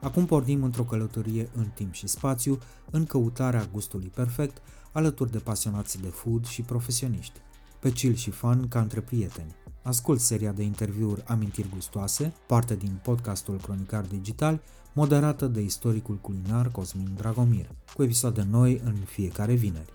Acum pornim într-o călătorie în timp și spațiu, în căutarea gustului perfect, alături de pasionați de food și profesioniști, pe chill și fun ca între prieteni. Ascult seria de interviuri Amintiri Gustoase, parte din podcastul Cronicari Digitali, moderată de istoricul culinar Cosmin Dragomir, cu episoade noi în fiecare vineri.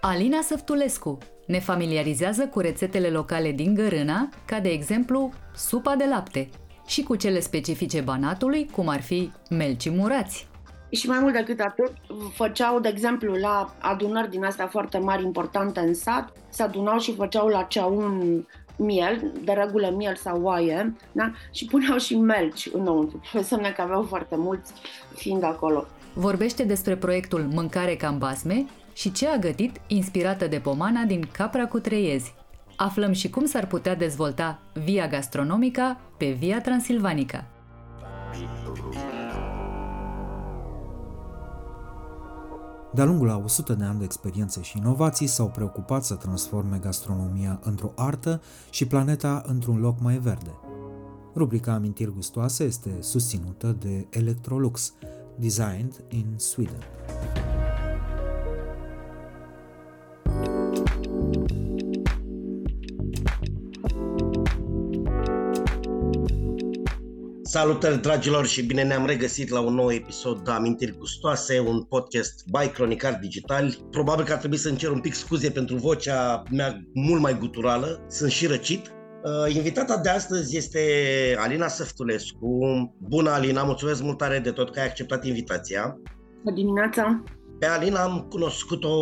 Alina Săftulescu ne familiarizează cu rețetele locale din Gărâna, ca de exemplu supa de lapte, și cu cele specifice Banatului, cum ar fi melcii murați. Și mai mult decât atât, făceau, de exemplu, la adunări din astea foarte mari, importante în sat, se adunau și făceau la ceaun miel, de regulă miel sau oaie, da? Și puneau și melci înăuntru, înseamnă că aveau foarte mulți fiind acolo. Vorbește despre proiectul Mâncare Cam Basme și ce a gătit inspirată de pomana din capra cu treiezi. Aflăm și cum s-ar putea dezvolta Via Gastronomica pe Via Transilvanica. De-a lungul a 100 de ani de experiență și inovații s-au preocupat să transforme gastronomia într-o artă și planeta într-un loc mai verde. Rubrica Amintiri Gustoase este susținută de Electrolux, designed in Sweden. Salutări, dragilor, și bine ne-am regăsit la un nou episod de Amintiri Gustoase, un podcast by Cronicari Digitali. Probabil că ar trebui să-mi cer un pic scuze pentru vocea mea mult mai guturală, sunt și răcit. Invitata de astăzi este Alina Săftulescu. Bună, Alina, mulțumesc mult tare de tot că ai acceptat invitația. Bună dimineața! Pe Alina am cunoscut-o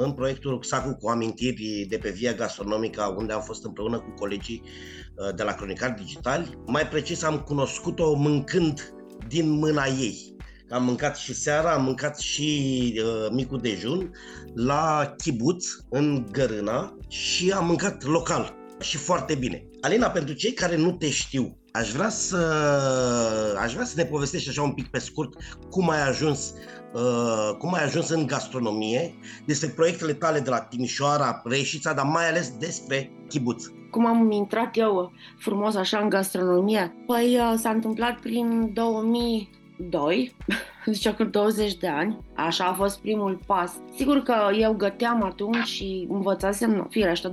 în proiectul Rucsacu cu amintiri de pe Via Gastronomica, unde am fost împreună cu colegii de la Cronicari Digitali. Mai precis, am cunoscut-o mâncând din mâna ei. Am mâncat și seara, am mâncat și micul dejun la Kibutz, în Gărâna, și am mâncat local și foarte bine. Alina, pentru cei care nu te știu, aș vrea să ne povestești așa un pic pe scurt cum ai ajuns în gastronomie, despre proiectele tale de la Timișoara, Reșița, dar mai ales despre Kibutz. Cum am intrat eu frumos așa în gastronomie? Păi s-a întâmplat prin 2002, zicea că 20 de ani, așa a fost primul pas. Sigur că eu găteam atunci și învățasem firește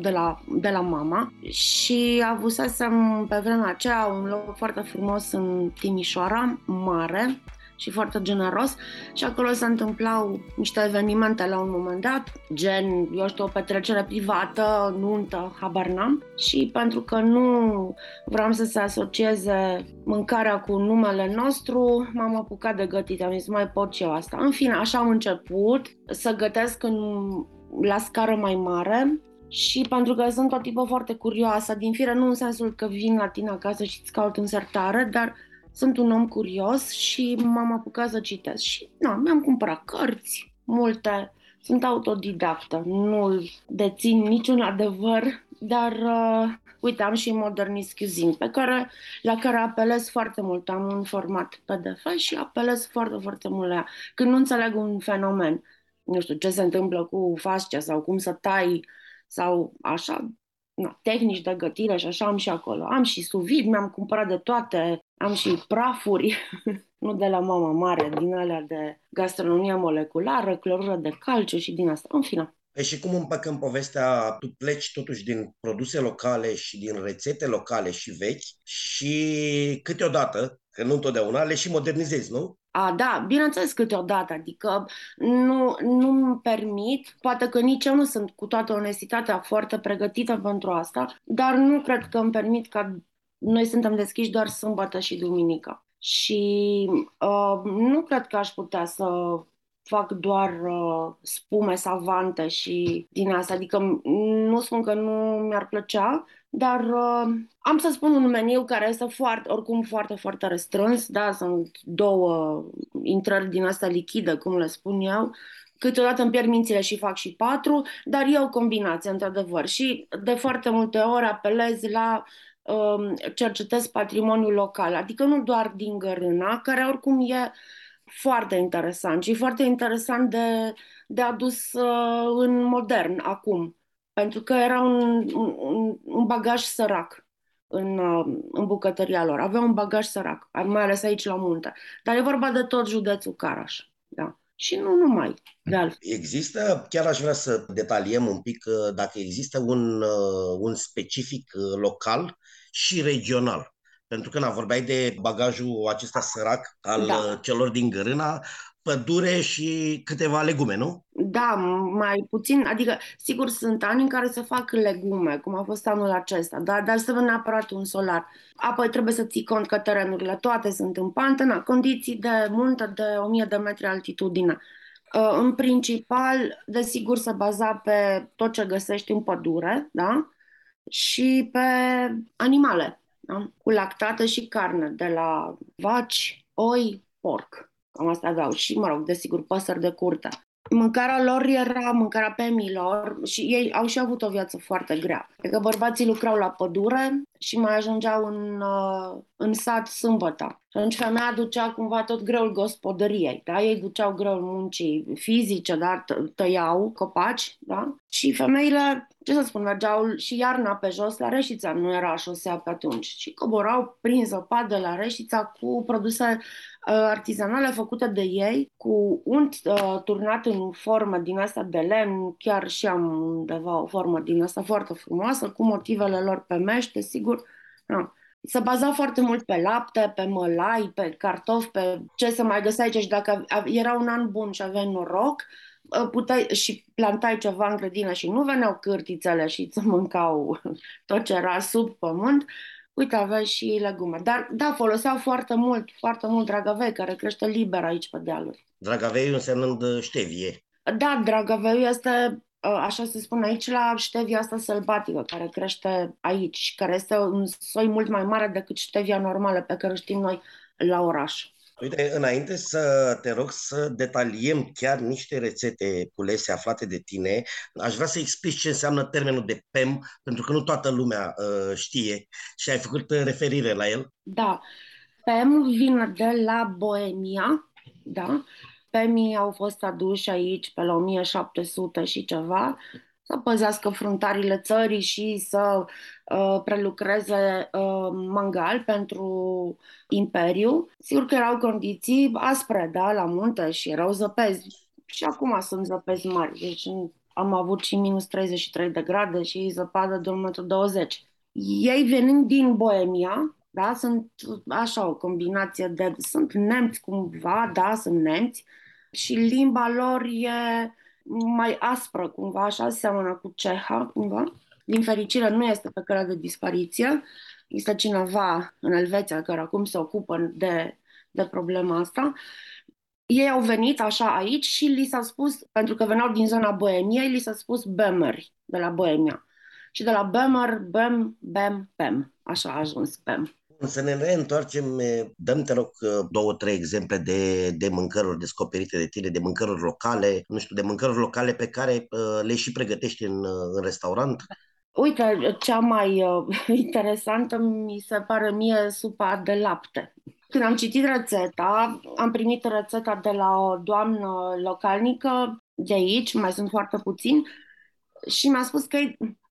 de la mama și avusesem pe vremea aceea un loc foarte frumos în Timișoara, mare și foarte generos, și acolo se întâmplau niște evenimente la un moment dat, gen, eu știu, o petrecere privată, nuntă, habar n-am, și pentru că nu vreau să se asocieze mâncarea cu numele nostru, m-am apucat de gătit, am zis, mai pot și eu asta. În fine, așa am început să gătesc la scară mai mare. Și pentru că sunt o tipă foarte curioasă, din fire, nu în sensul că vin la tine acasă și îți caut în sertare, dar sunt un om curios și m-am apucat să citesc și mi-am cumpărat cărți, multe, sunt autodidactă, nu dețin niciun adevăr, dar uite, am și Modernist Cuisine, la care apelez foarte mult, am un format PDF și apelez foarte, foarte mult la ea. Când nu înțeleg un fenomen, nu știu ce se întâmplă cu fascia sau cum să tai sau așa, tehnici de gătire și așa, am și acolo. Am și sous vide, mi-am cumpărat de toate, am și prafuri, nu de la mama mare, din alea de gastronomie moleculară, clorură de calciu și din asta, în final. E și cum împăcăm povestea, tu pleci totuși din produse locale și din rețete locale și vechi și câteodată, că nu întotdeauna, le și modernizezi, nu? A, da, bineînțeles câteodată, adică nu-mi permit, poate că nici eu nu sunt cu toată onestitatea foarte pregătită pentru asta, dar nu cred că îmi permit ca noi suntem deschiși doar sâmbătă și duminică. Și nu cred că aș putea să fac doar spume, savante și din asta. Adică nu spun că nu mi-ar plăcea, dar am să spun un meniu care este foarte restrâns. Da, sunt două intrări din asta lichide, cum le spun eu. Câteodată îmi pierd mințile și fac și patru, dar e o combinație, într-adevăr. Și de foarte multe ori apelez la cercetez patrimoniul local. Adică nu doar din Gărâna, care oricum e foarte interesant și foarte interesant de adus în modern acum. Pentru că era un bagaj sărac în bucătăria lor. Avea un bagaj sărac, mai ales aici la munte. Dar e vorba de tot județul Caraș. Da. Și nu numai, de altfel. Există, chiar aș vrea să detaliem un pic, dacă există un specific local și regional. Pentru că, vorbeai de bagajul acesta sărac al celor din Gărâna, pădure și câteva legume, nu? Da, mai puțin. Adică, sigur, sunt ani în care se fac legume, cum a fost anul acesta, dar să vă neapărat un solar. Apoi trebuie să ții cont că terenurile toate sunt în pantenă, condiții de munte de 1000 de metri altitudine. În principal, desigur, se baza pe tot ce găsești în pădure, da? Și pe animale, da? Cu lactate și carne, de la vaci, oi, porc. Cam asta aveau și, desigur, păsări de curte. Mâncarea lor era mâncarea pe milor și ei au și avut o viață foarte grea. Cred că bărbații lucrau la pădure și mai ajungeau în sat sâmbătă. Și atunci femeia aducea cumva tot greul gospodăriei. Da? Ei duceau greul muncii fizice, da? Tăiau copaci, da? Și femeile, ce să spun, mergeau și iarna pe jos la Reșița, nu era șosea pe atunci. Și coborau prin zăpadă la Reșița cu produse artizanale făcute de ei, cu unt turnat în formă din asta de lemn, chiar și am undeva o formă din asta foarte frumoasă, cu motivele lor pe mește, sigur. Da. Se baza foarte mult pe lapte, pe mălai, pe cartofi, pe ce să mai găseai aici. Și dacă era un an bun și aveai noroc, puteai și plantai ceva în grădină și nu veneau cârtițele și îți mâncau tot ce era sub pământ, uite, aveai și legume. Dar da, foloseau foarte mult dragavei, care crește liber aici pe dealuri. Dragavei însemnând ștevie. Da, dragavei este... Așa se spune aici la ștevia asta sălbatică, care crește aici, care este un soi mult mai mare decât ștevia normală pe care o știm noi la oraș. Uite, înainte să te rog să detaliem chiar niște rețete culese aflate de tine, aș vrea să explici ce înseamnă termenul de PEM, pentru că nu toată lumea știe și ai făcut referire la el. Da, PEM vine de la Boemia, da? Pemii au fost aduși aici pe la 1700 și ceva să păzească fruntarile țării și să prelucreze mangal pentru imperiu. Sigur că erau condiții aspre, da, la munte și erau zăpezi. Și acum sunt zăpezi mari, deci am avut și minus 33 de grade și zăpadă de 1,20 m. Ei venind din Boemia, da, sunt așa o combinație de... Sunt nemți cumva, da, sunt nemți și limba lor e mai aspră cumva, așa seamănă cu ceha cumva. Din fericire nu este pe cale de dispariție. Există cineva în Elveția care acum se ocupă de problema asta. Ei au venit așa aici și li s-a spus, pentru că veneau din zona Boemiei, li s-a spus bemeri de la Boemia. Și de la bemer, bem, bem, pem. Așa a ajuns pem. Să ne reîntoarcem, dăm, te rog, 2-3 exemple de mâncăruri descoperite de tine, de mâncăruri locale, nu știu, de mâncăruri locale pe care le și pregătești în restaurant. Uite, cea mai interesantă mi se pare mie supa de lapte. Când am citit rețeta, am primit rețeta de la o doamnă localnică de aici, mai sunt foarte puțini, și mi-a spus că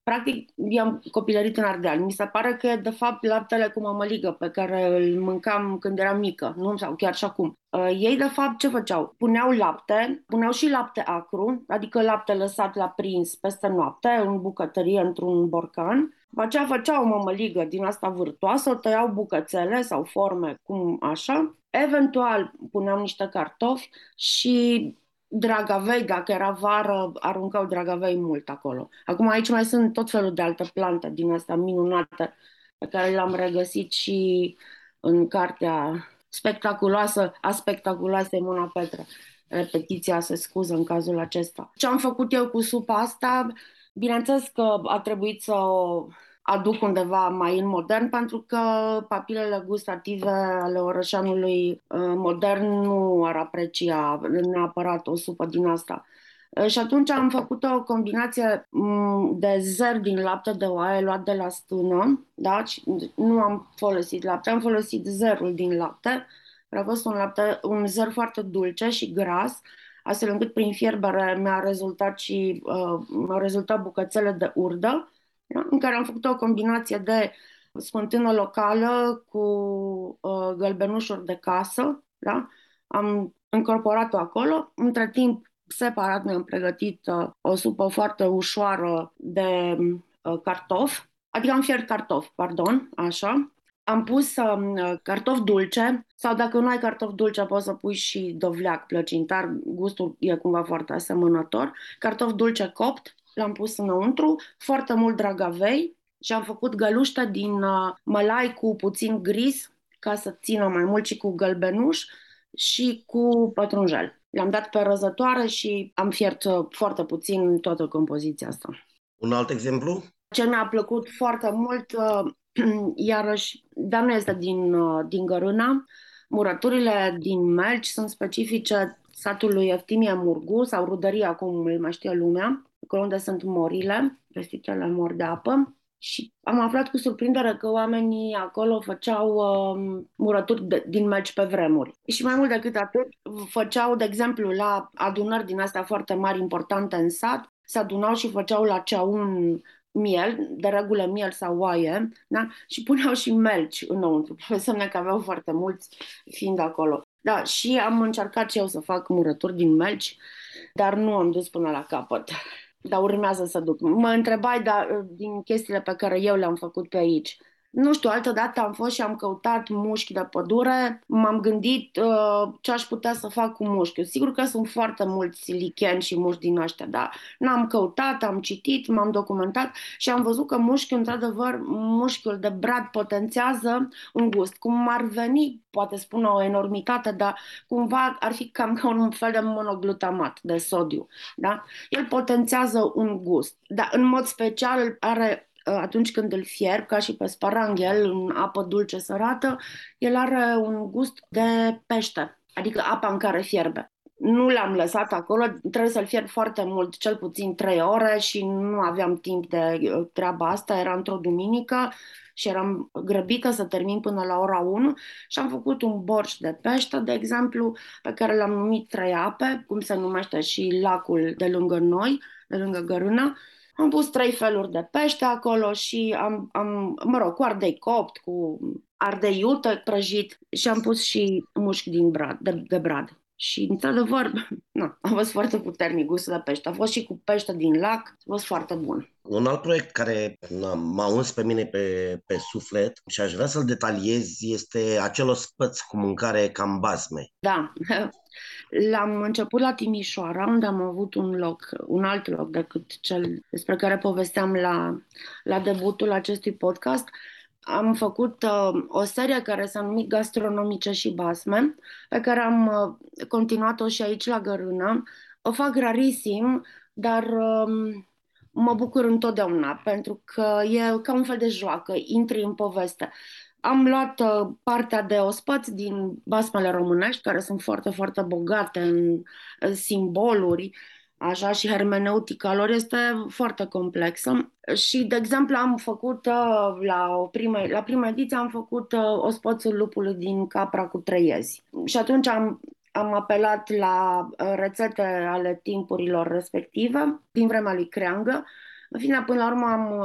practic, i-am copilărit în Ardeal. Mi se pare că e, de fapt, laptele cu mămăligă pe care îl mâncam când eram mică, nu? Sau chiar și acum. Ei, de fapt, ce făceau? Puneau lapte, puneau și lapte acru, adică lapte lăsat la prins peste noapte, în bucătărie, într-un borcan. După aceea făceau o mămăligă din asta vârtoasă, o tăiau bucățele sau forme, cum așa. Eventual, puneau niște cartofi și... dragavei, dacă era vară, aruncau dragavei mult acolo. Acum aici mai sunt tot felul de alte plante din astea minunate pe care le-am regăsit și în cartea spectaculoasă a spectaculoasei Mona Petra. repetiția se scuză în cazul acesta. Ce am făcut eu cu supa asta? Bineînțeles că a trebuit să o aduc undeva mai în modern, pentru că papilele gustative ale orășanului modern nu ar aprecia neapărat o supă din asta. Și atunci am făcut o combinație de zer din lapte de oaie luat de la stână, da? Nu am folosit lapte, am folosit zerul din lapte, care a fost un zer foarte dulce și gras, astfel încât prin fierbere mi-au rezultat bucățele de urdă, da? În care am făcut o combinație de smântână locală cu gălbenușuri de casă, da? Am incorporat-o acolo, între timp separat ne-am pregătit o supă foarte ușoară de cartofi, adică am fiert cartofi, așa. Am pus cartofi dulce, sau dacă nu ai cartofi dulce poți să pui și dovleac plăcintar, gustul e cumva foarte asemănător. Cartofi dulce copt, l-am pus înăuntru, foarte mult dragavei și am făcut găluște din mălai cu puțin gris, ca să țină mai mult, și cu gălbenuș și cu pătrunjel. Le-am dat pe răzătoare și am fiert foarte puțin toată compoziția asta. Un alt exemplu? Ce mi-a plăcut foarte mult, iarăși, dar nu este din Gărâna. Murăturile din melci sunt specifice satului Eftimie-Murgu sau Rudăria, cum îl mai știe lumea, acolo unde sunt morile, vestitele mori de apă. Și am aflat cu surprindere că oamenii acolo făceau murături din melci pe vremuri. Și mai mult decât atât, făceau, de exemplu, la adunări din astea foarte mari, importante în sat, se adunau și făceau la ceaun miel, de regulă miel sau oaie, da? Și puneau și melci înăuntru, înseamnă că aveau foarte mulți fiind acolo. Da, și am încercat și eu să fac murături din melci, dar nu am dus până la capăt. Dar urmează să duc. Mă întrebai din chestiile pe care eu le-am făcut pe aici. Nu știu, altă dată am fost și am căutat mușchi de pădure, m-am gândit ce aș putea să fac cu mușchiul. Sigur că sunt foarte mulți licheni și mușchi din ăștia, dar n-am căutat, am citit, m-am documentat și am văzut că mușchiul, într-adevăr, mușchiul de brad potențează un gust. Cum ar veni, poate spune o enormitate, dar cumva ar fi cam ca un fel de monoglutamat de sodiu. Da? El potențează un gust, dar în mod special are... Atunci când îl fierb, ca și pe sparanghel, în apă dulce sărată, el are un gust de pește, adică apa în care fierbe. Nu l-am lăsat acolo, trebuie să-l fierb foarte mult, cel puțin 3 ore și nu aveam timp de treaba asta, era într-o duminică și eram grăbită să termin până la ora 1 și am făcut un borș de pește, de exemplu, pe care l-am numit Trei Ape, cum se numește și lacul de lângă noi, de lângă Gărâna. Am pus 3 feluri de pește acolo și cu ardei copt, cu ardei iute prăjit și am pus și mușchi de brad. Și, într-adevăr, a fost foarte puternic gustul de pește. A fost și cu pește din lac, a fost foarte bun. Un alt proiect care m-a uns pe mine pe suflet și aș vrea să-l detaliez este acel ospăț cu mâncare cam basme. Da, l-am început la Timișoara, unde am avut un alt loc decât cel despre care povesteam la debutul acestui podcast. Am făcut o serie care s-a numit Gastronomice și Basme, pe care am continuat-o și aici la Gărâna. O fac rarisim, dar mă bucur întotdeauna, pentru că e ca un fel de joacă, intri în poveste. Am luat partea de ospăți din basmele românești, care sunt foarte, foarte bogate în simboluri, așa, și hermeneutica lor este foarte complexă. Și, de exemplu, am făcut la prima ediție am făcut ospățul lupului din capra cu treiezi. Și atunci am apelat la rețete ale timpurilor respective, din vremea lui Creangă. În fine, până la urmă am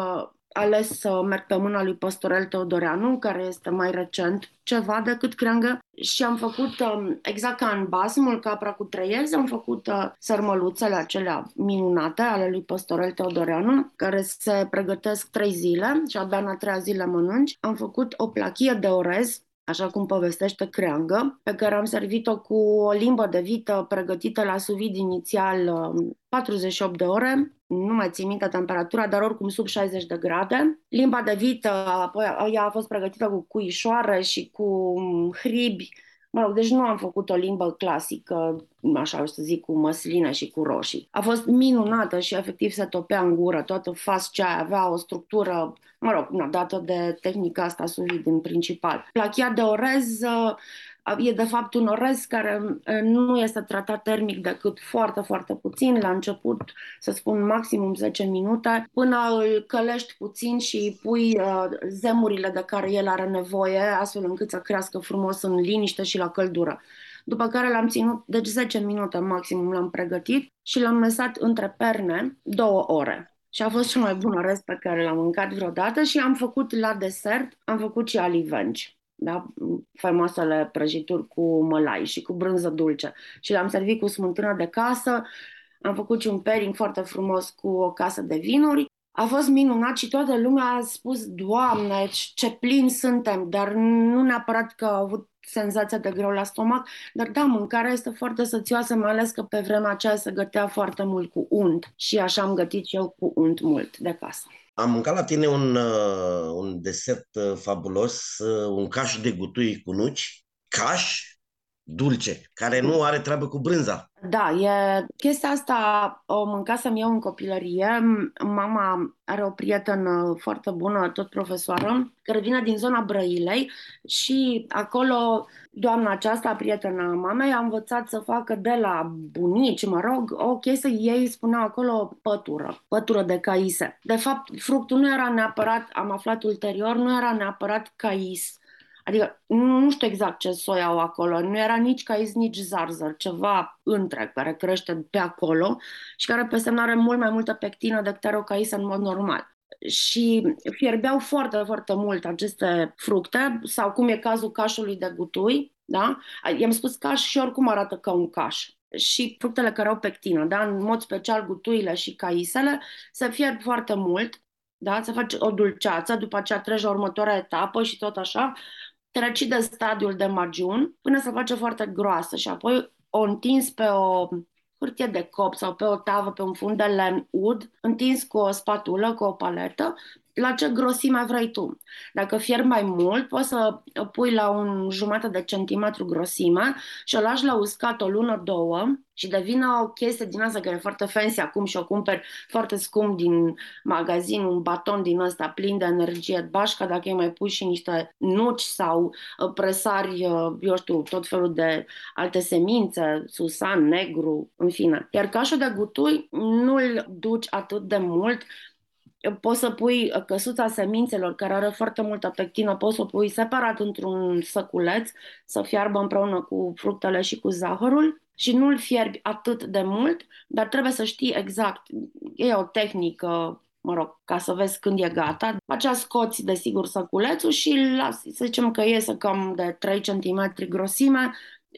ales să merg pe mâna lui Pastorel Teodoreanu, care este mai recent ceva decât Creangă, și am făcut, exact ca în basmul capra cu treiezi, am făcut sărmăluțele acelea minunate ale lui Pastorel Teodoreanu, care se pregătesc 3 zile și abia în a 3-a zi le mănânci. Am făcut o plachie de orez, așa cum povestește Creangă, pe care am servit-o cu o limbă de vită pregătită la sous vide inițial 48 de ore, nu mai țin minte temperatura, dar oricum sub 60 de grade. Limba de vită, apoi ea a fost pregătită cu cuișoare și cu hribi Mă rog, deci nu am făcut o limbă clasică, așa să zic, cu măsline și cu roșii. A fost minunată și efectiv se topea în gură. Toată fascia avea o structură, mă rog, dată de tehnica asta sous-vide în principal. Plachia de orez e de fapt un orez care nu este tratat termic decât foarte, foarte puțin. La început, să spun, maximum 10 minute, până îl călești puțin și îi pui zemurile de care el are nevoie, astfel încât să crească frumos în liniște și la căldură. După care l-am ținut, deci 10 minute maximum l-am pregătit și l-am mesat între perne 2 ore. Și a fost cel mai bun orez pe care l-am mâncat vreodată și am făcut la desert, am făcut și alivenci. Da? Faimoasele prăjituri cu mălai și cu brânză dulce. Și l-am servit cu smântână de casă, am făcut și un pairing foarte frumos cu o casă de vinuri. A fost minunat și toată lumea a spus, Doamne, ce plini suntem, dar nu neapărat că au avut senzația de greu la stomac, dar da, mâncarea este foarte sățioasă, mai ales că pe vremea aceea se gătea foarte mult cu unt și așa am gătit și eu cu unt mult de casă. Am mâncat la tine un desert fabulos, un caș de gutui cu nuci, caș dulce, care nu are treabă cu brânza. Da, chestia asta o mâncasem eu în copilărie. Mama are o prietenă foarte bună, tot profesoară, care vine din zona Brăilei și acolo doamna aceasta, prietena mamei, a învățat să facă de la bunici, mă rog, o chestie, ei spunea acolo pătură de caise. De fapt, fructul nu era neapărat, am aflat ulterior, nu era neapărat cais. Adică nu știu exact ce soi au acolo, nu era nici cais, nici zarzăr, ceva între care crește pe acolo și care pe semn are mult mai multă pectină decât are o caisă în mod normal. Și fierbeau foarte, foarte mult aceste fructe, sau cum e cazul cașului de gutui, da? I-am spus caș și oricum arată ca un caș. Și fructele care au pectină, da? În mod special gutuile și caisele, se fierb foarte mult, da? Se face o dulceață, după aceea treci la următoarea etapă și tot așa, treci de stadiul de magiun până se face foarte groasă și apoi o întins pe o hârtie de cop sau pe o tavă, pe un fund de lemn ud, întins cu o spatulă, cu o paletă, la ce grosime vrei tu. Dacă fierbi mai mult, poți să o pui la 1,5 cm grosime și o lași la uscat o lună, 2 și devine o chestie din asta care e foarte fancy acum și o cumperi foarte scump din magazin, un baton din ăsta plin de energie bașca, dacă îi mai pui și niște nuci sau presari, eu știu, tot felul de alte semințe, susan, negru, în fine. Iar cașul de gutui nu-l duci atât de mult. Poți să pui căsuța semințelor, care are foarte multă pectină, poți să o pui separat într-un săculeț, să fiarbă împreună cu fructele și cu zahărul și nu-l fierbi atât de mult, dar trebuie să știi exact, e o tehnică, mă rog, ca să vezi când e gata. Aceea scoți, desigur, săculețul și îl lasi, să zicem că iese cam de 3 cm grosime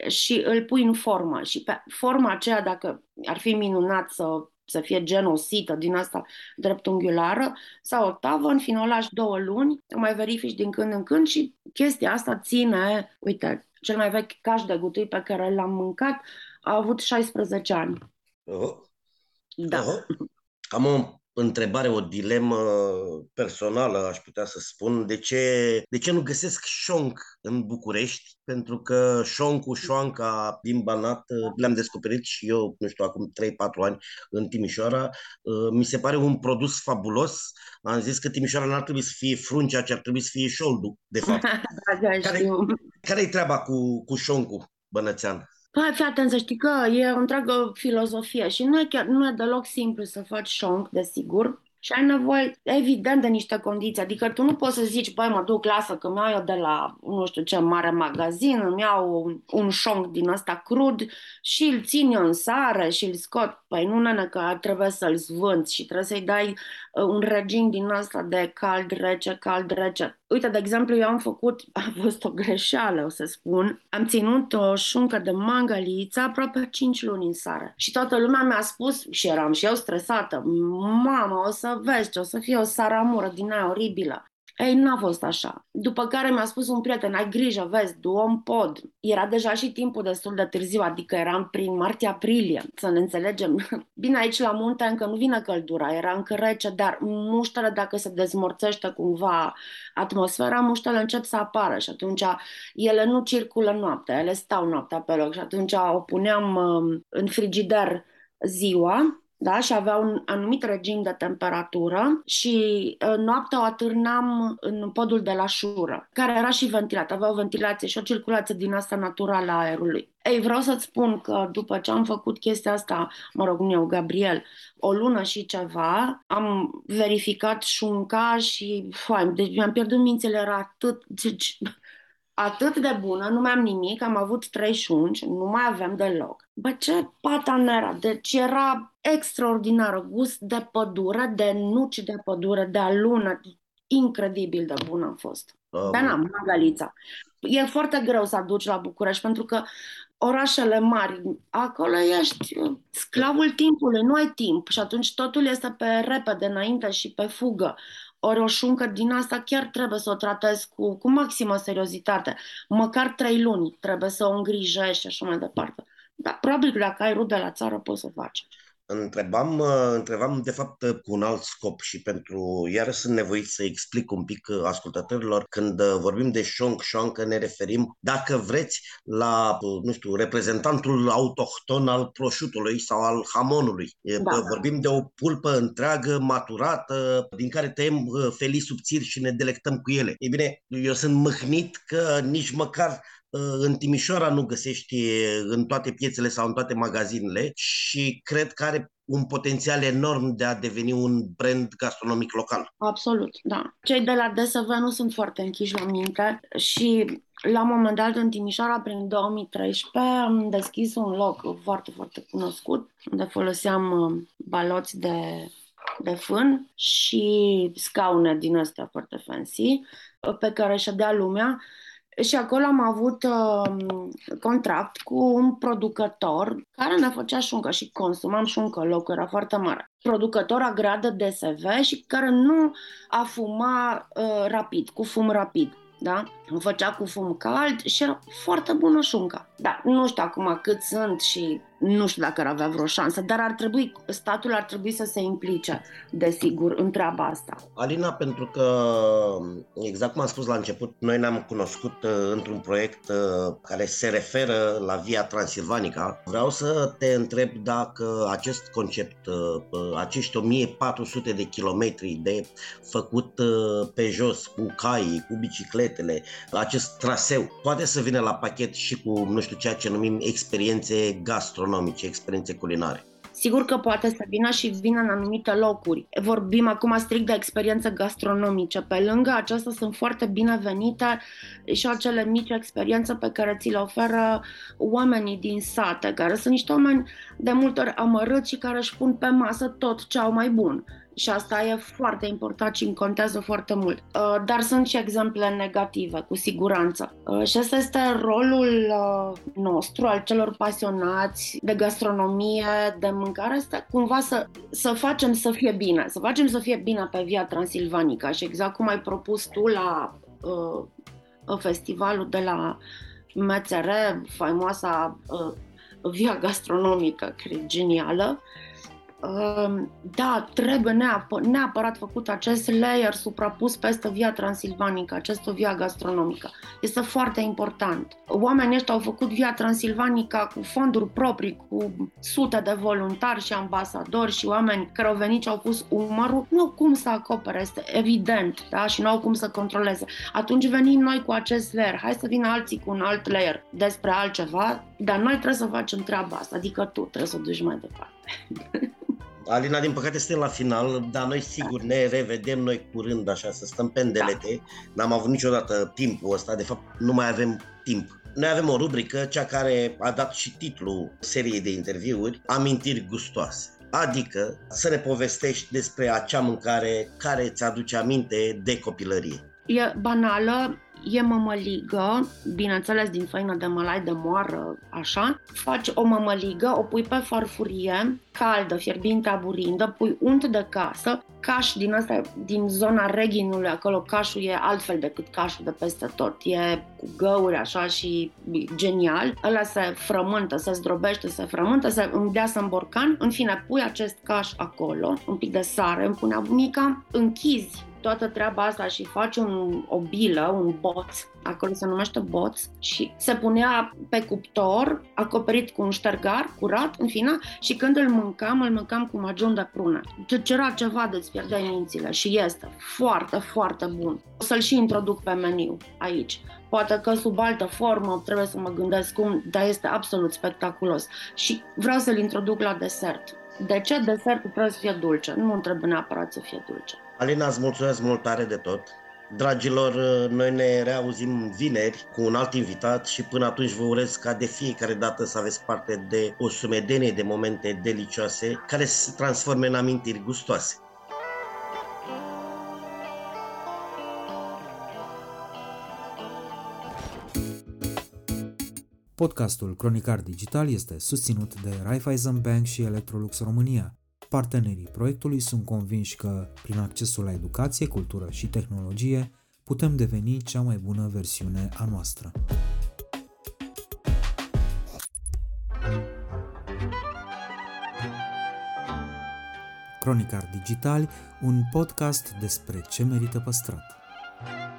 și îl pui în formă. Și pe forma aceea, dacă ar fi minunat să fie gen o sită din asta dreptunghiulară sau o tavă, în fine o lași 2 luni, mai verifici din când în când și chestia asta ține, uite, cel mai vechi caș de gutui pe care l-am mâncat a avut 16 ani. Da. Am o întrebare, o dilemă personală, aș putea să spun. De ce nu găsesc șonc în București? Pentru că șoncul, șoanca din Banat, le-am descoperit și eu, nu știu, acum 3-4 ani în Timișoara. Mi se pare un produs fabulos. Am zis că Timișoara n-ar trebui să fie Fruncea, ci ar trebui să fie Șoldul, de fapt. Care-i treaba cu șoncul bănățean? Păi, fii atent, să știi că e o întreagă filozofie și nu e deloc simplu să faci șonc, desigur, și ai nevoie, evident, de niște condiții. Adică tu nu poți să zici, băi, mă duc, lasă, că mi-au eu de la, nu știu ce, mare magazin, îmi iau un șonc din ăsta crud și îl țin eu în sare și îl scot. Păi nu, nene, că trebuie să-l zvânți și trebuie să-i dai un regim din ăsta de cald-rece, cald-rece. Uite, de exemplu, eu am făcut, a fost o greșeală, o să spun, am ținut o șuncă de mangalița aproape 5 luni în sare. Și toată lumea mi-a spus, și eram și eu stresată, mamă, o să vezi, o să fie o saramură din aia oribilă. Ei, nu a fost așa. După care mi-a spus un prieten, ai grijă, vezi, du-o în pod. Era deja și timpul destul de târziu, adică eram prin martie-aprilie, să ne înțelegem. Bine, aici la munte încă nu vine căldura, era încă rece, dar muștele, dacă se dezmorțește cumva atmosfera, muștele încep să apară și atunci ele nu circulă noaptea, ele stau noaptea pe loc și atunci o puneam în frigider ziua, da, și avea un anumit regim de temperatură și noaptea o atârnam în podul de la șură, care era și ventilat, avea o ventilație și o circulație din asta naturală a aerului. Ei, vreau să-ți spun că după ce am făcut chestia asta, mă rog, eu, Gabriel, o lună și ceva, am verificat șunca și, deci mi-am pierdut mințile, era atât de bună, nu mai am nimic, am avut 3 șunci, nu mai aveam deloc. Bă, ce patan era! Deci era extraordinar, gust de pădure, de nuci de pădure, de alună, incredibil de bun am fost. Dar n-am, Mangalița. E foarte greu să aduci la București, pentru că orașele mari, acolo ești sclavul timpului, nu ai timp și atunci totul este pe repede înainte și pe fugă. Ori o șuncă din asta chiar trebuie să o tratezi cu maximă seriozitate. Măcar 3 luni trebuie să o îngrijești și așa mai departe. Dar probabil că dacă ai rude la țară poți să faci. Întrebam de fapt cu un alt scop și pentru, iar sunt nevoit să explic un pic ascultătorilor, când vorbim de șonc-șoncă ne referim, dacă vreți, la, nu știu, reprezentantul autohton al prosciutului sau al hamonului. Da. Vorbim de o pulpă întreagă, maturată, din care tăiem felii subțiri și ne delectăm cu ele. Ei bine, eu sunt mâhnit că nici măcar în Timișoara nu găsești în toate piețele sau în toate magazinele și cred că are un potențial enorm de a deveni un brand gastronomic local. Absolut, da. Cei de la DSV nu sunt foarte închiși la minte și la un moment dat în Timișoara, prin 2013, am deschis un loc foarte, foarte cunoscut unde foloseam baloți de fân și scaune din astea foarte fancy pe care ședea lumea. Și acolo am avut contract cu un producător care ne făcea șuncă și consumam șuncă, locul era foarte mare. Producător a gradă DSV și care nu afuma rapid, cu fum rapid. Da? Îmi făcea cu fum cald și era foarte bună șunca. Da, nu știu acum cât sunt și nu știu dacă ar avea vreo șansă, dar statul ar trebui să se implice, desigur, în treaba asta. Alina, pentru că, exact cum am spus la început, noi ne-am cunoscut într-un proiect care se referă la Via Transilvanica. Vreau să te întreb dacă acest concept, acești 1400 de kilometri de făcut pe jos, cu caii, cu bicicletele, acest traseu, poate să vină la pachet și cu, nu știu, ceea ce numim experiențe gastronomice, experiențe culinare. Sigur că poate să vină și vină în anumite locuri. Vorbim acum strict de experiențe gastronomice. Pe lângă aceasta sunt foarte binevenite și acele mici experiențe pe care ți le oferă oamenii din sate, care sunt niște oameni de multe ori amărâți și care își pun pe masă tot ce au mai bun. Și asta e foarte important și îmi contează foarte mult. Dar sunt și exemple negative, cu siguranță. Și asta este rolul nostru, al celor pasionați de gastronomie, de mâncare, este cumva să facem să fie bine. Să facem să fie bine pe Via Transilvanica. Și exact cum ai propus tu la festivalul de la MCR, faimoasa Via Gastronomica, cred, genială. Da, trebuie neapărat făcut acest layer suprapus peste Via Transilvanica, această Via Gastronomică. Este foarte important. Oamenii ăștia au făcut Via Transilvanica cu fonduri proprii, cu sute de voluntari și ambasadori și oameni care au venit și au pus umărul. Nu au cum să acopere, este evident, da? Și nu au cum să controleze. Atunci venim noi cu acest layer, hai să vină alții cu un alt layer despre altceva, dar noi trebuie să facem treaba asta, adică tu trebuie să o duci mai departe. Alina, din păcate suntem la final, dar noi sigur ne revedem noi curând, așa, să stăm pe îndelete. N-am avut niciodată timpul ăsta, de fapt nu mai avem timp. Noi avem o rubrică, cea care a dat și titlul seriei de interviuri, Amintiri Gustoase. Adică să ne povestești despre acea mâncare care îți aduce aminte de copilărie. E banală, e mămăligă, bineînțeles din făină de mălai de moară, așa. Faci o mămăligă, o pui pe farfurie, caldă, fierbinte, aburindă, pui unt de casă, caș din asta, din zona Reghinului, acolo cașul e altfel decât cașul de peste tot, e cu găuri așa și genial. Ăla se frământă, se zdrobește, se frământă, se îndeasă în borcan, în fine pui acest caș acolo, un pic de sare, îmi punea bunica, închizi toată treaba asta și faci o bilă, un boț, acolo se numește boț, și se punea pe cuptor, acoperit cu un ștergar curat, în final, și când îl mâncam cu magiun de prune. Era ceva de-ți pierdeai mințile și este foarte, foarte bun. O să-l și introduc pe meniu aici. Poate că sub altă formă trebuie să mă gândesc cum, dar este absolut spectaculos. Și vreau să-l introduc la desert. De ce desertul trebuie să fie dulce? Nu trebuie neapărat să fie dulce. Alina, îți mulțumesc mult tare de tot. Dragilor, noi ne reauzim vineri cu un alt invitat și până atunci vă urez ca de fiecare dată să aveți parte de o sumedenie de momente delicioase care se transforme în amintiri gustoase. Podcastul Cronicari Digital este susținut de Raiffeisen Bank și Electrolux România. Partenerii proiectului sunt convinși că, prin accesul la educație, cultură și tehnologie, putem deveni cea mai bună versiune a noastră. Cronicari Digitali, un podcast despre ce merită păstrat.